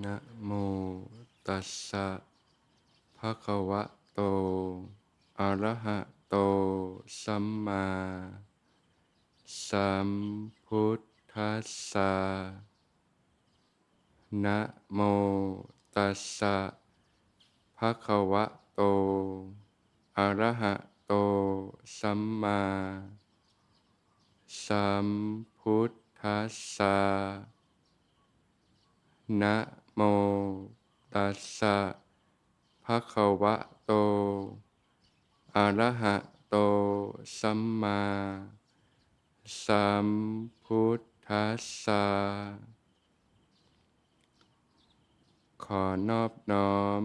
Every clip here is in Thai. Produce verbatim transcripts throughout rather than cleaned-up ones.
นะโมตัสสะภะคะวะโตอะระหะโตสัมมาสัมพุทธัสสะนะโมตัสสะภะคะวะโตอะระหะโตสัมมาสัมพุทธัสสะนะโมตัสสะภะคะวะโตอะระหะโตสัมมาสัมพุทธัสสะขอนอบน้อม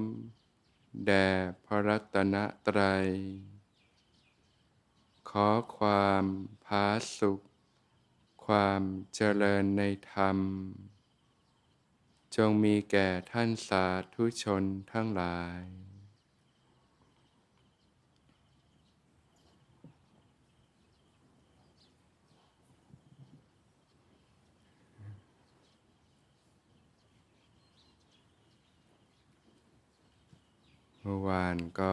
แด่พระรัตนตรัยขอความผาสุกความเจริญในธรรมจงมีแก่ท่านสาธุชนทั้งหลายเมื่อวานก็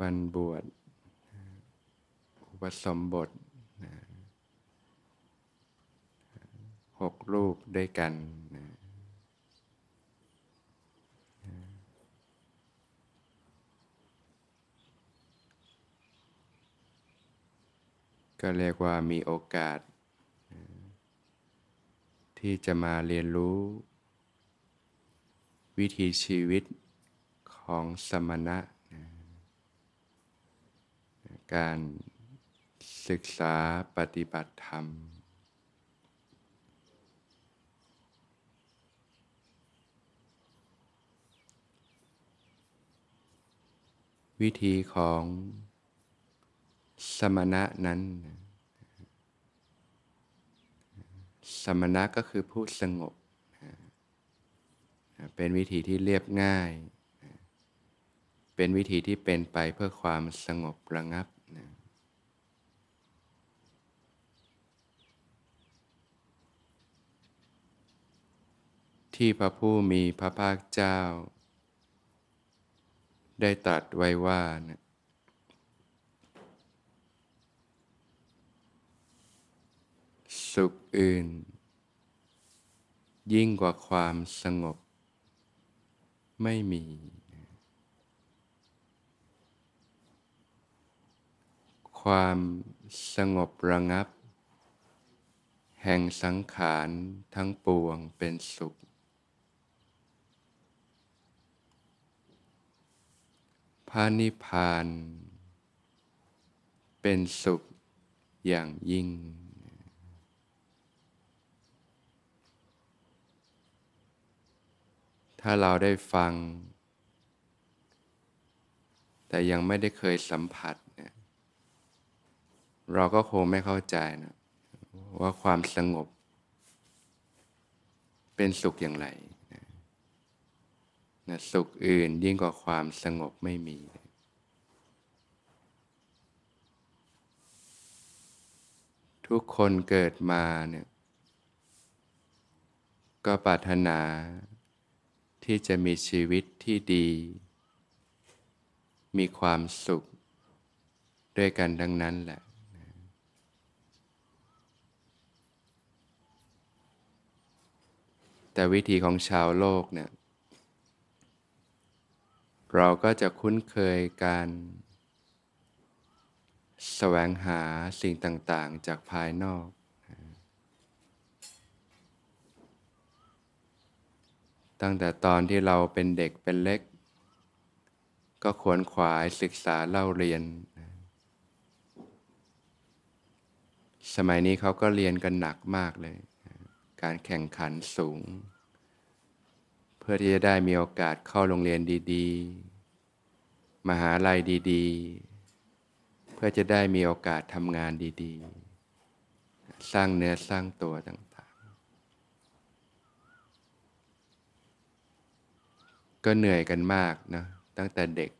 วันบวชอุปสมบทหกรูปด้วยกันนะก็เรียกว่ามีโอกาสนะที่จะมาเรียนรู้วิถีชีวิตของสมณะนะการศึกษาปฏิบัติธรรมวิธีของสมณะนั้นสมณะก็คือผู้สงบเป็นวิธีที่เรียบง่ายเป็นวิธีที่เป็นไปเพื่อความสงบระงับที่พระผู้มีพระภาคเจ้าได้ตรัสไว้ว่านะสุขอื่นยิ่งกว่าความสงบไม่มีความสงบระงับแห่งสังขารทั้งปวงเป็นสุขพระนิพพานเป็นสุขอย่างยิ่งถ้าเราได้ฟังแต่ยังไม่ได้เคยสัมผัสเนี่ยเราก็คงไม่เข้าใจนะว่าความสงบเป็นสุขอย่างไรนะสุขอื่นยิ่งกว่าความสงบไม่มีทุกคนเกิดมาเนี่ยก็ปรารถนาที่จะมีชีวิตที่ดีมีความสุขด้วยกันทั้งนั้นแหละแต่วิธีของชาวโลกเนี่ยเราก็จะคุ้นเคยการแสวงหาสิ่งต่างๆจากภายนอกตั้งแต่ตอนที่เราเป็นเด็กเป็นเล็กก็ขวนขวายศึกษาเล่าเรียนสมัยนี้เขาก็เรียนกันหนักมากเลยการแข่งขันสูงเพื่อที่จะได้มีโอกาสเข้าโรงเรียนดีๆมหาลัยดีๆเพื่อจะได้มีโอกาสทำงานดีๆสร้างเนื้อสร้างตัวต่างๆก็เหนื่อยกันมากนะตั้งแต่เด็ก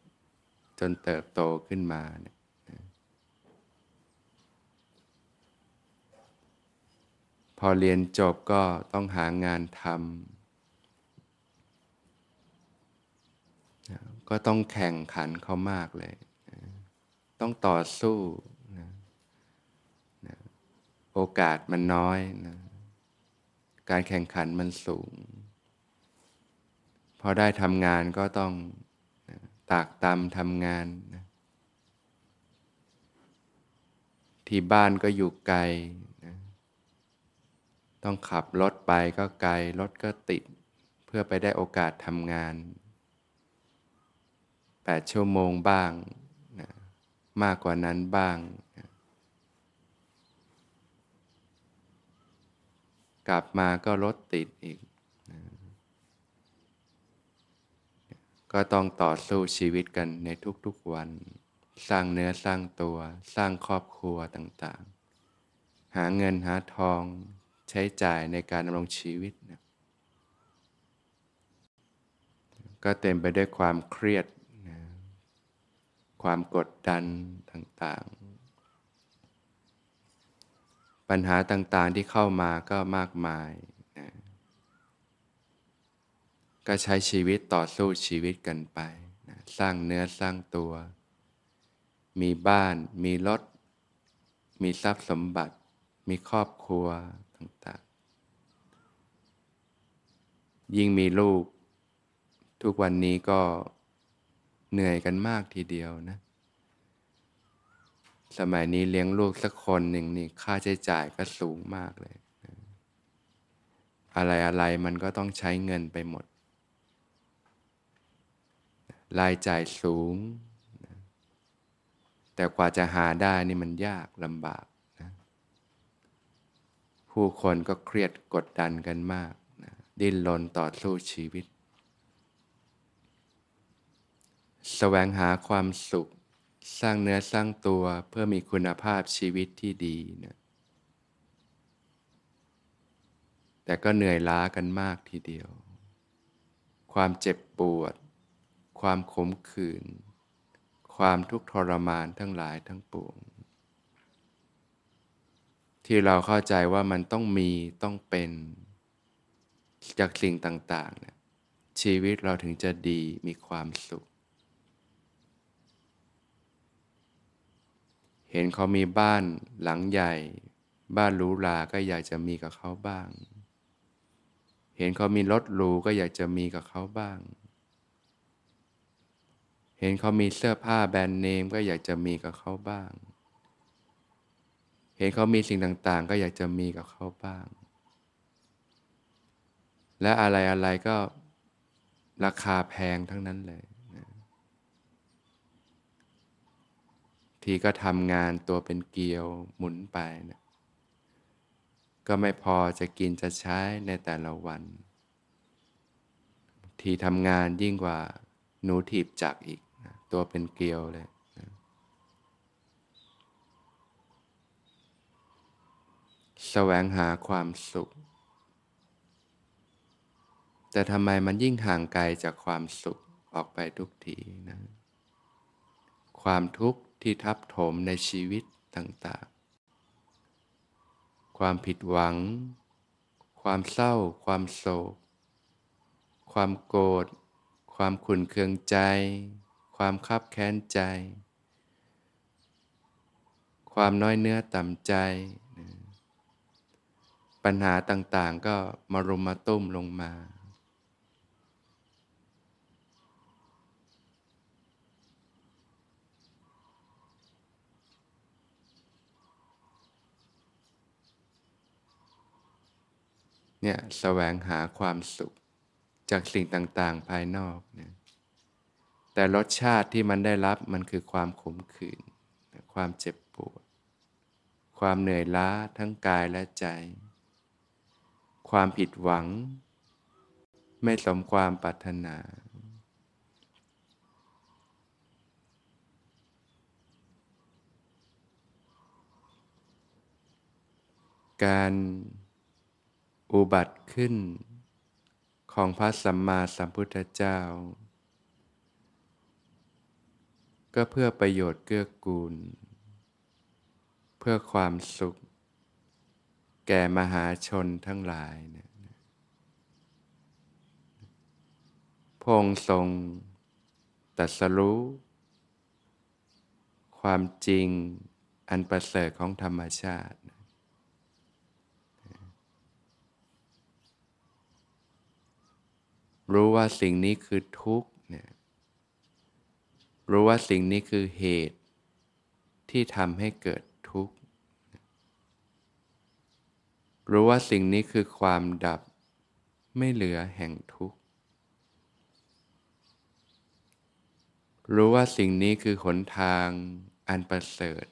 จนเติบโตขึ้นมาเนี่ย พอเรียนจบก็ต้องหางานทำก็ต้องแข่งขันเขามากเลยต้องต่อสู้นะนะโอกาสมันน้อยนะการแข่งขันมันสูงพอได้ทำงานก็ต้องนะตากตำทำงานนะที่บ้านก็อยู่ไกลนะต้องขับรถไปก็ไกลรถก็ติดเพื่อไปได้โอกาสทำงานแปดชั่วโมงบ้างมากกว่านั้นบ้างกลับมาก็รถติดอีกก็ต้องต่อสู้ชีวิตกันในทุกๆวันสร้างเนื้อสร้างตัวสร้างครอบครัวต่างๆหาเงินหาทองใช้จ่ายในการดำรงชีวิตนะก็เต็มไปด้วยความเครียดความกดดันต่างๆปัญหาต่างๆที่เข้ามาก็มากมายนะก็ใช้ชีวิตต่อสู้ชีวิตกันไปนะสร้างเนื้อสร้างตัวมีบ้านมีรถมีทรัพย์สมบัติมีครอบครัวต่างๆยิ่งมีลูกทุกวันนี้ก็เหนื่อยกันมากทีเดียวนะสมัยนี้เลี้ยงลูกสักคนหนึ่งนี่ค่าใช้จ่ายก็สูงมากเลยนะอะไรอะไรมันก็ต้องใช้เงินไปหมดรายจ่ายสูงนะแต่กว่าจะหาได้นี่มันยากลำบากนะผู้คนก็เครียดกดดันกันมากนะดิ้นรนต่อสู้ชีวิตแสวงหาความสุขสร้างเนื้อสร้างตัวเพื่อมีคุณภาพชีวิตที่ดีนะแต่ก็เหนื่อยล้ากันมากทีเดียวความเจ็บปวดความขมขื่นความทุกข์ทรมานทั้งหลายทั้งปวงที่เราเข้าใจว่ามันต้องมีต้องเป็นจากสิ่งต่างๆนะชีวิตเราถึงจะดีมีความสุขเห็นเขามีบ้านหลังใหญ่บ้านหรูหราก็อยากจะมีกับเขาบ้างเห็นเขามีรถหรูก็อยากจะมีกับเขาบ้างเห็นเขามีเสื้อผ้าแบรนด์เนมก็อยากจะมีกับเขาบ้างเห็นเขามีสิ่งต่างๆก็อยากจะมีกับเขาบ้างและอะไรๆก็ราคาแพงทั้งนั้นเลยทีก็ทำงานตัวเป็นเกลียวหมุนไปนะก็ไม่พอจะกินจะใช้ในแต่ละวันทีทำงานยิ่งกว่าหนูถีบจักรอีกนะตัวเป็นเกลียวเลยนะแสวงหาความสุขแต่ทำไมมันยิ่งห่างไกลจากความสุขออกไปทุกทีนะความทุกข์ที่ทับถมในชีวิตต่างๆความผิดหวังความเศร้าความโศกความโกรธความขุ่นเคืองใจความคับแค้นใจความน้อยเนื้อต่ำใจปัญหาต่างๆก็มารุมมาตุ้มลงมาเนี่ยแสวงหาความสุขจากสิ่งต่างๆภายนอกนะแต่รสชาติที่มันได้รับมันคือความขมขื่นความเจ็บปวดความเหนื่อยล้าทั้งกายและใจความผิดหวังไม่สมความปรารถนาการอุบัติขึ้นของพระสัมมาสัมพุทธเจ้าก็เพื่อประโยชน์เกื้อกูลเพื่อความสุข แก่มหาชนทั้งหลายเนี่ยพระองค์ทรงตรัสรู้ความจริงอันประเสริฐของธรรมชาติรู้ว่าสิ่งนี้คือทุกข์เนี่ยรู้ว่าสิ่งนี้คือเหตุที่ทำให้เกิดทุกข์รู้ว่าสิ่งนี้คือความดับไม่เหลือแห่งทุกข์รู้ว่าสิ่งนี้คือหนทางอันประเสริฐ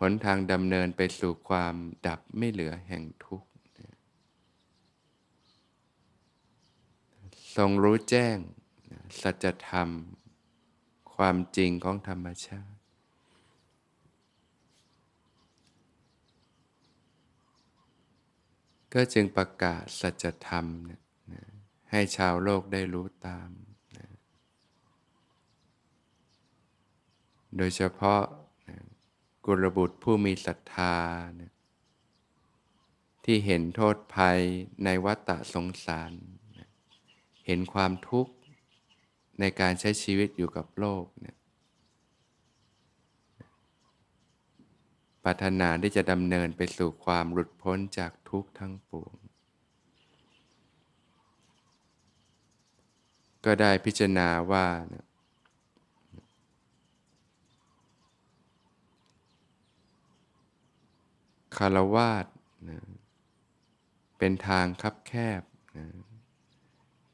หนทางดำเนินไปสู่ความดับไม่เหลือแห่งทุกข์ทรงรู้แจ้งสัจธรรมความจริงของธรรมชาติก็จึงประกาศสัจธรรมนะนะให้ชาวโลกได้รู้ตามนะโดยเฉพาะนะกุลบุตรผู้มีศรัทธานะที่เห็นโทษภัยในวัฏสงสารนะเห็นความทุกข์ในการใช้ชีวิตอยู่กับโลกนะปรารถนาที่จะดำเนินไปสู่ความหลุดพ้นจากทุกข์ทั้งปวงก็ได้พิจารณาว่านะฆราวาสนะเป็นทางคับแคบนะ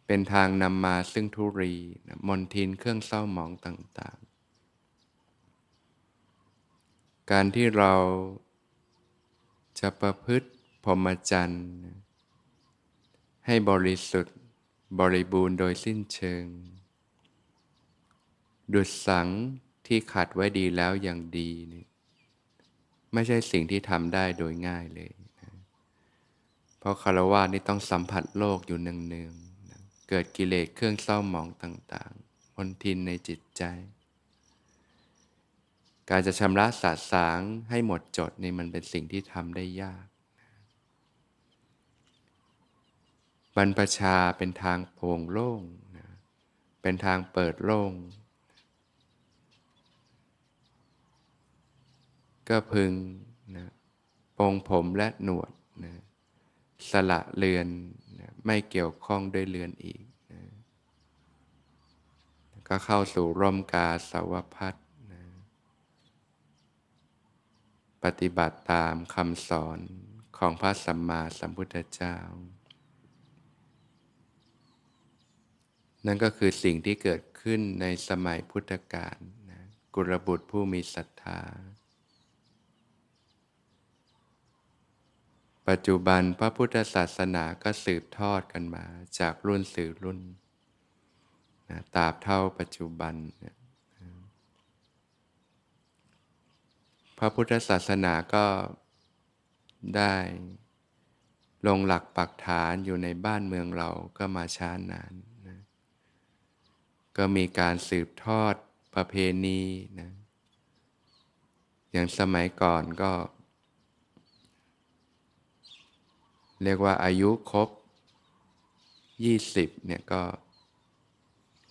เป็นทางนำมาซึ่งทุรีนะมลทินเครื่องเศร้าหมองต่างๆการที่เราจะประพฤติพรหมจรรย์ให้บริสุทธิ์บริบูรณ์โดยสิ้นเชิงดุจสังที่ขัดไว้ดีแล้วอย่างดีเนี่ยไม่ใช่สิ่งที่ทำได้โดยง่ายเลยนะเพราะฆราวาสนี่ต้องสัมผัสโลกอยู่เนืองๆนะเกิดกิเลสเครื่องเศร้าหมองต่างๆมลทินในจิตใจการจะชำระสะสางให้หมดจดนี่มันเป็นสิ่งที่ทำได้ยากบรรพชาเป็นทางโปร่งโล่งนะเป็นทางเปิดโล่งก็พึงนะปรงผมและหนวดนะสละเรือนนะไม่เกี่ยวข้องด้วยเรือนอีกนะก็เข้าสู่ร่มกาสาวพัสสปฏิบัติตามคำสอนของพระสัมมาสัมพุทธเจ้านั่นก็คือสิ่งที่เกิดขึ้นในสมัยพุทธกาลนะกุลบุตรผู้มีศรัทธาปัจจุบันพระพุทธศาสนาก็สืบทอดกันมาจากรุ่นสู่รุ่นนะตราบเท่าปัจจุบันนะพระพุทธศาสนาก็ได้ลงหลักปักฐานอยู่ในบ้านเมืองเราก็มาช้านานนะก็มีการสืบทอดประเพณีนะอย่างสมัยก่อนก็เรียกว่าอายุครบยี่สิบเนี่ยก็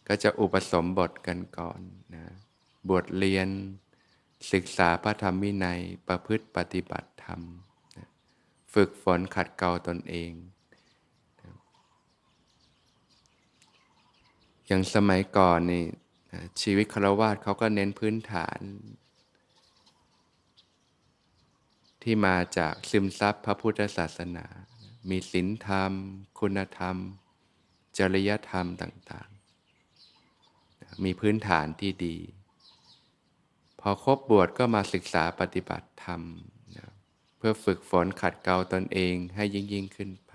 ก็จะอุปสมบทกันก่อนนะบวชเรียนศึกษาพระธรรมวินัยประพฤติปฏิบัติธรรมนะฝึกฝนขัดเกลาตนเองนะอย่างสมัยก่อนนี่นะชีวิตฆราวาสเขาก็เน้นพื้นฐานที่มาจากซึมซับพระพุทธศาสนานะมีศีลธรรมคุณธรรมจริยธรรมต่างๆนะมีพื้นฐานที่ดีพอครบบวชก็มาศึกษาปฏิบัติธรรมนะเพื่อฝึกฝนขัดเกลาตนเองให้ยิ่งยิ่งขึ้นไป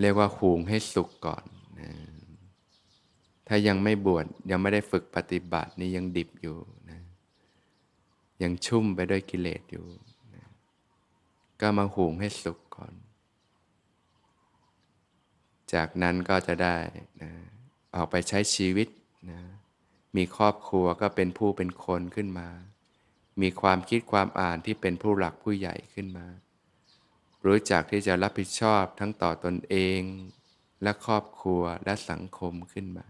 เรียกว่าหุงให้สุกก่อนนะถ้ายังไม่บวชยังไม่ได้ฝึกปฏิบัตินี่ยังดิบอยู่นะยังชุ่มไปด้วยกิเลสอยู่นะก็มาหุงให้สุกก่อนจากนั้นก็จะได้นะออกไปใช้ชีวิตนะ มีครอบครัวก็เป็นผู้เป็นคนขึ้นมามีความคิดความอ่านที่เป็นผู้หลักผู้ใหญ่ขึ้นมารู้จักที่จะรับผิดชอบทั้งต่อตนเองและครอบครัวและสังคมขึ้นมา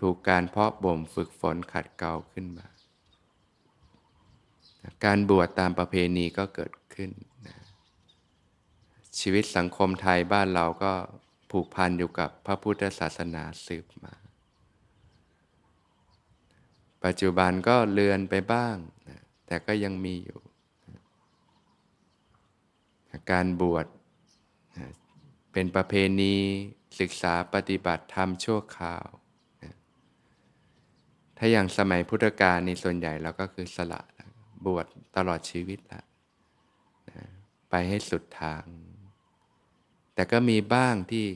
ถูกการเพาะบ่มฝึกฝนขัดเกลาขึ้นมาการบวชตามประเพณีก็เกิดขึ้นชีวิตสังคมไทยบ้านเราก็ผูกพันอยู่กับพระพุทธศาสนาสืบมาปัจจุบันก็เลือนไปบ้างแต่ก็ยังมีอยู่การบวชเป็นประเพณีศึกษาปฏิบัติธรรมชั่วคราวถ้าอย่างสมัยพุทธกาลในส่วนใหญ่เราก็คือสละบวชตลอดชีวิตละไปให้สุดทางแต่ก็มีบ้างที่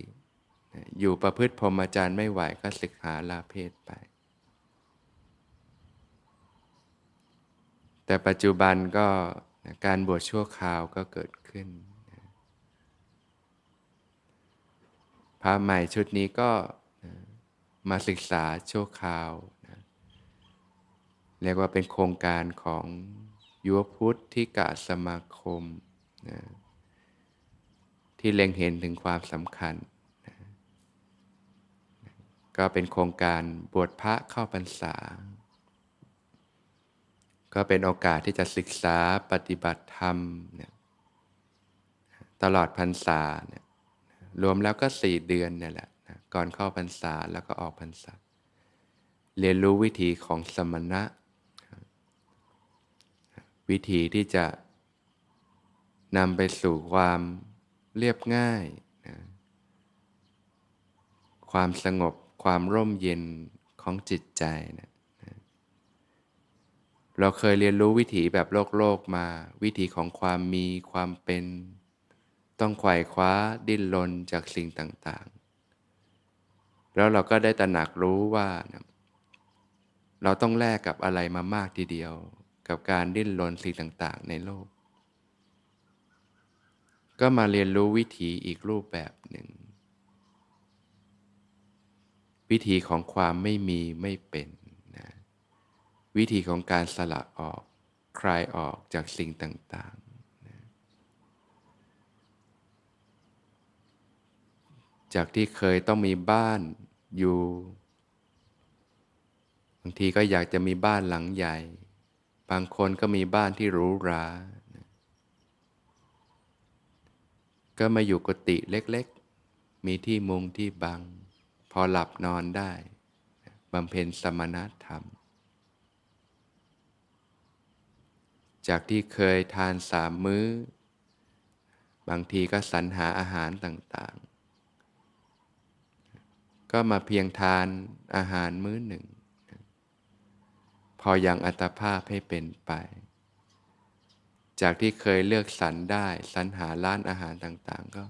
อยู่ประพฤติพรหมจรรย์ไม่ไหวก็ศึกษาลาเพศไปแต่ปัจจุบันก็การบวชชั่วคราวก็เกิดขึ้นพระใหม่ชุดนี้ก็มาศึกษาชั่วคราวเรียกว่าเป็นโครงการของยุวพุทธิกสมาคมนะที่เล็งเห็นถึงความสำคัญนะก็เป็นโครงการบวชพระเข้าพรรษาก็เป็นโอกาสที่จะศึกษาปฏิบัติธรรมนะตลอดพรรษานะรวมแล้วก็สี่เดือนนี่แหละนะก่อนเข้าพรรษาแล้วก็ออกพรรษาเรียนรู้วิธีของสมณะวิธีที่จะนำไปสู่ความเรียบง่ายนะความสงบความร่มเย็นของจิตใจนะนะเราเคยเรียนรู้วิถีแบบโลกโลกมาวิถีของความมีความเป็นต้องไขว่คว้าดิ้นรนจากสิ่งต่างๆแล้วเราก็ได้ตระหนักรู้ว่านะเราต้องแลกกับอะไรมามากทีเดียวกับการดิ้นรนสิ่งต่างๆในโลกก็มาเรียนรู้วิถีอีกรูปแบบหนึ่งวิถีของความไม่มีไม่เป็นนะวิถีของการสละออกคลายออกจากสิ่งต่างๆนะจากที่เคยต้องมีบ้านอยู่บางทีก็อยากจะมีบ้านหลังใหญ่บางคนก็มีบ้านที่หรูหราก็มาอยู่กุฏิเล็กๆมีที่มุงที่บังพอหลับนอนได้บำเพ็ญสมณธรรมจากที่เคยทานสามมื้อบางทีก็สรรหาอาหารต่างๆก็มาเพียงทานอาหารมื้อหนึ่งพอยังอัตภาพให้เป็นไปจากที่เคยเลือกสรรได้สรรหาร้านอาหารต่างๆก็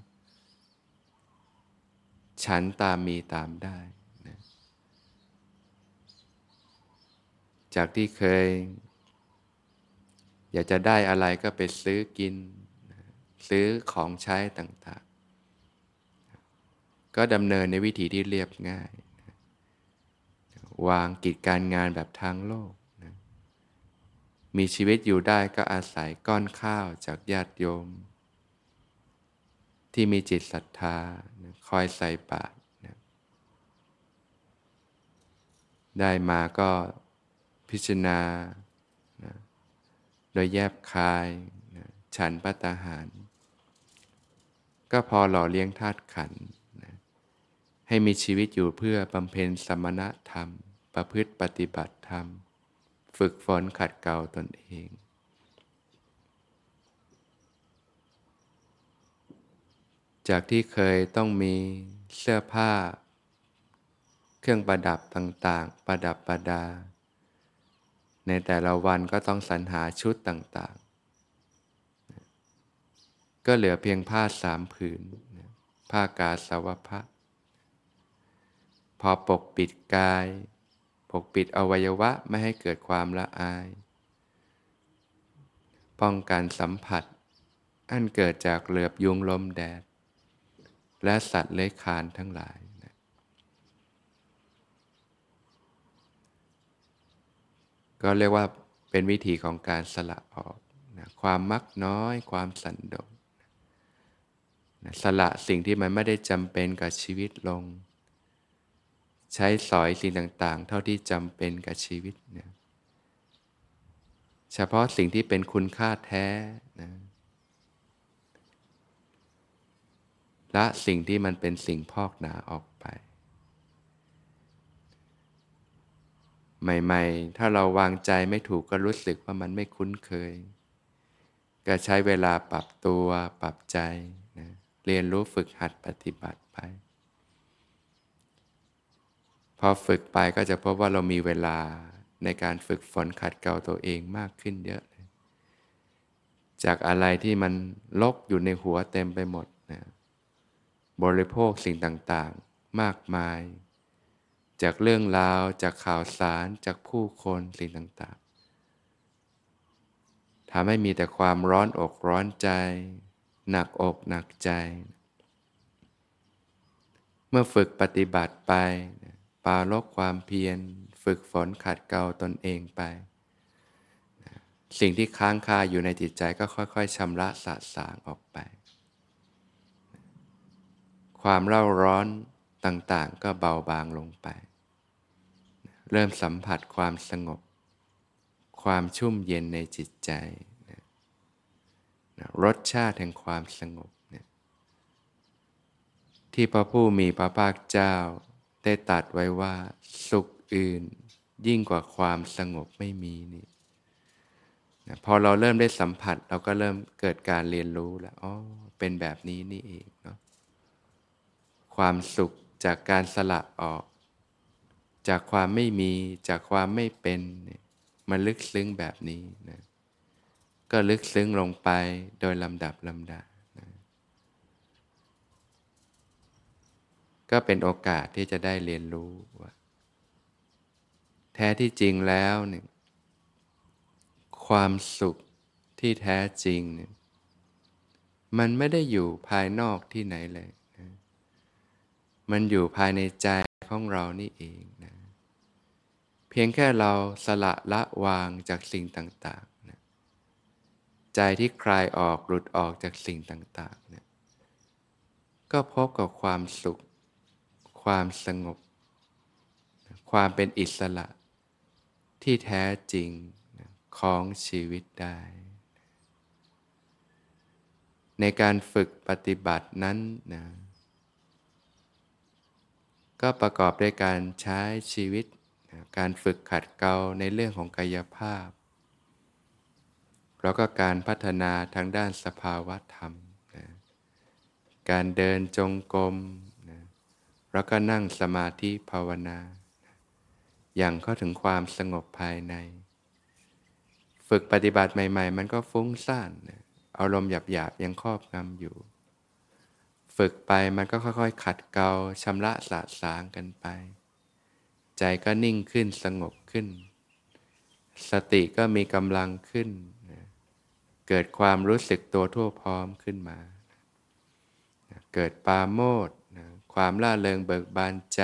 ฉันตามมีตามได้นะจากที่เคยอยากจะได้อะไรก็ไปซื้อกินซื้อของใช้ต่างๆก็ดำเนินในวิธีที่เรียบง่ายวางกิจการงานแบบทางโลกนะมีชีวิตอยู่ได้ก็อาศัยก้อนข้าวจากญาติโยมที่มีจิตศรัทธานะคอยใส่บาตรนะได้มาก็พิจารณานะโดยแยบคายนะฉันภัตตาหารก็พอหล่อเลี้ยงธาตุขันธ์ให้มีชีวิตอยู่เพื่อบำเพ็ญสมณธรรมประพฤติปฏิบัติธรรมฝึกฝนขัดเกลาตนเองจากที่เคยต้องมีเสื้อผ้าเครื่องประดับต่างๆประดับประดาในแต่ละวันก็ต้องสรรหาชุดต่างๆก็เหลือเพียงผ้าสามผืนผ้ากาสาวพัสพอปกปิดกายปกปิดอวัยวะไม่ให้เกิดความละอายป้องกันสัมผัสอันเกิดจากเหลือบยุงลมแดดและสัตว์เลื้อยคลานทั้งหลาย ก็เรียกว่าเป็นวิธีของการสละออกนะความมักน้อยความสันโดษนะสละสิ่งที่มันไม่ได้จำเป็นกับชีวิตลงใช้สอยสิ่งต่างๆเท่าที่จำเป็นกับชีวิตนะเฉพาะสิ่งที่เป็นคุณค่าแท้นะละสิ่งที่มันเป็นสิ่งพอกหนาออกไปใหม่ๆถ้าเราวางใจไม่ถูกก็รู้สึกว่ามันไม่คุ้นเคยก็ใช้เวลาปรับตัวปรับใจนะเรียนรู้ฝึกหัดปฏิบัติไปพอฝึกไปก็จะพบว่าเรามีเวลาในการฝึกฝนขัดเกลาตัวเองมากขึ้นเยอะเลยจากอะไรที่มันรกอยู่ในหัวเต็มไปหมดนะบริโภคสิ่งต่างๆมากมายจากเรื่องราวจากข่าวสารจากผู้คนสิ่งต่างๆทำให้มีแต่ความร้อนอกร้อนใจหนักอกหนักใจเมื่อฝึกปฏิบัติไปปราลบความเพียรฝึกฝนขัดเกลาตนเองไปสิ่งที่ค้างคาอยู่ในจิตใจก็ค่อยๆชำระสะสางออกไปความเร่าร้อนต่างๆก็เบาบางลงไปเริ่มสัมผัสความสงบความชุ่มเย็นในจิตใจนะรสชาติแห่งความสงบนะที่พระผู้มีพระภาคเจ้าได้ตรัสไว้ว่าสุขอื่นยิ่งกว่าความสงบไม่มีนี่นะพอเราเริ่มได้สัมผัสเราก็เริ่มเกิดการเรียนรู้แล้วอ๋อเป็นแบบนี้นี่เองเนาะความสุขจากการสละออกจากความไม่มีจากความไม่เป็นมันลึกซึ้งแบบนี้นะก็ลึกซึ้งลงไปโดยลำดับลำดานะก็เป็นโอกาสที่จะได้เรียนรู้ว่าแท้ที่จริงแล้วเนี่ยความสุขที่แท้จริงเนี่ยมันไม่ได้อยู่ภายนอกที่ไหนเลยมันอยู่ภายในใจของเรานี่เองนะเพียงแค่เราสละละวางจากสิ่งต่างๆนะใจที่คลายออกหลุดออกจากสิ่งต่างๆนะก็พบกับความสุขความสงบนะความเป็นอิสระที่แท้จริงนะของชีวิตได้นะในการฝึกปฏิบัตินั้นนะก็ประกอบด้วยการใช้ชีวิตการฝึกขัดเกลาในเรื่องของกายภาพแล้วก็การพัฒนาทางด้านสภาวะธรรมนะการเดินจงกรมนะแล้วก็นั่งสมาธิภาวนาอย่างเข้าถึงความสงบภายในฝึกปฏิบัติใหม่ๆมันก็ฟุ้งซ่านนะอารมณ์หยาบๆยังครอบงำอยู่ฝึกไปมันก็ค่อยๆขัดเกลาชำระสะสางกันไปใจก็นิ่งขึ้นสงบขึ้นสติก็มีกำลังขึ้นนะเกิดความรู้สึกตัวทั่วพร้อมขึ้นมานะเกิดปราโมทย์นะความร่าเริงเบิกบานใจ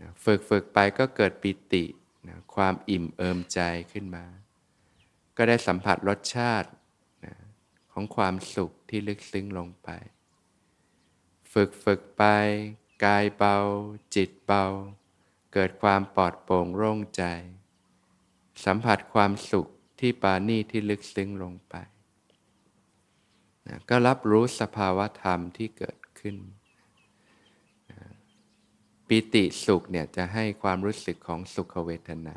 นะฝึกฝึกไปก็เกิดปิตินะความอิ่มเอิมใจขึ้นมาก็ได้สัมผัสรสชาตินะของความสุขที่ลึกซึ้งลงไปฝึกฝึกไปกายเบาจิตเบาเกิดความปลอดโปร่งโล่งใจสัมผัสความสุขที่ปราณีตที่ลึกซึ้งลงไปนะก็รับรู้สภาวะธรรมที่เกิดขึ้นนะปิติสุขเนี่ยจะให้ความรู้สึกของสุขเวทนา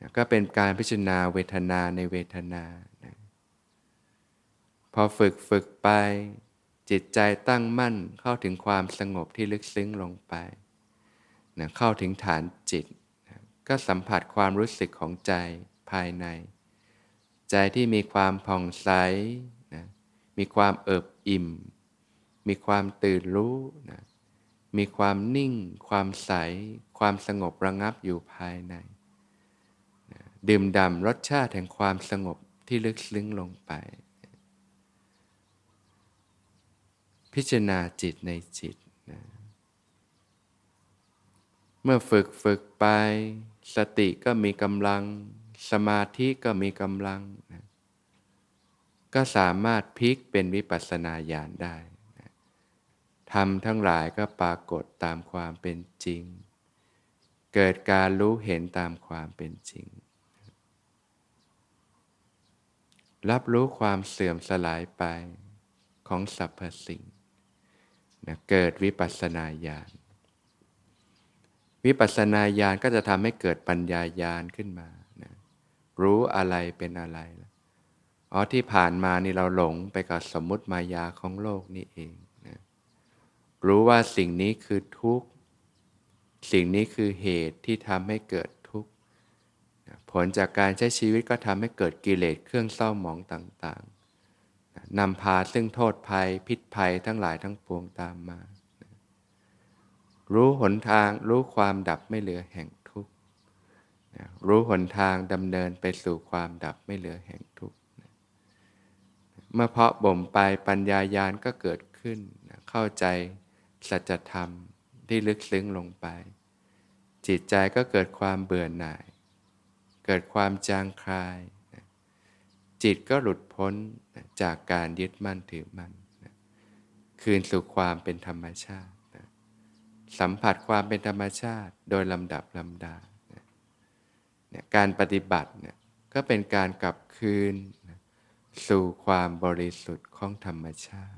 นะก็เป็นการพิจารณาเวทนาในเวทนานะพอฝึกฝึกไปจิตใจตั้งมั่นเข้าถึงความสงบที่ลึกซึ้งลงไปนะเข้าถึงฐานจิตนะก็สัมผัสความรู้สึกของใจภายในใจที่มีความผ่องใสนะมีความเอิบอิ่มมีความตื่นรู้นะมีความนิ่งความใสความสงบระงับอยู่ภายในนะดื่มด่ำรสชาติแห่งความสงบที่ลึกซึ้งลงไปพิจารณาจิตในจิตนะเมื่อฝึกฝึกไป สติก็มีกำลังสมาธิก็มีกำลังนะก็สามารถพลิกเป็นวิปัสสนาญาณได้นะธรรมทั้งหลายก็ปรากฏตามความเป็นจริงเกิดการรู้เห็นตามความเป็นจริงรับรู้ความเสื่อมสลายไปของสรรพสิ่งนะเกิดวิปัสสนาญาณวิปัสสนาญาณก็จะทำให้เกิดปัญญาญาณขึ้นมานะรู้อะไรเป็นอะไรอ๋อที่ผ่านมานี่เราหลงไปกับสมมุติมายาของโลกนี่เองนะรู้ว่าสิ่งนี้คือทุกข์สิ่งนี้คือเหตุที่ทำให้เกิดทุกข์ผลจากการใช้ชีวิตก็ทำให้เกิดกิเลสเครื่องเศร้าหมองต่างๆนำพาซึ่งโทษภัยพิษภัยทั้งหลายทั้งปวงตามมารู้หนทางรู้ความดับไม่เหลือแห่งทุกข์รู้หนทางดำเนินไปสู่ความดับไม่เหลือแห่งทุกข์เมื่อเพาะบ่มไปปัญญาญาณก็เกิดขึ้นเข้าใจสัจธรรมที่ลึกซึ้งลงไปจิตใจก็เกิดความเบื่อหน่ายเกิดความจางคลายจิตก็หลุดพ้นจากการยึดมั่นถือมั่นคืนสู่ความเป็นธรรมชาติสัมผัสความเป็นธรรมชาติโดยลำดับลำดาเนี่ยการปฏิบัติเนี่ยก็เป็นการกลับคืนสู่ความบริสุทธิ์ของธรรมชาติ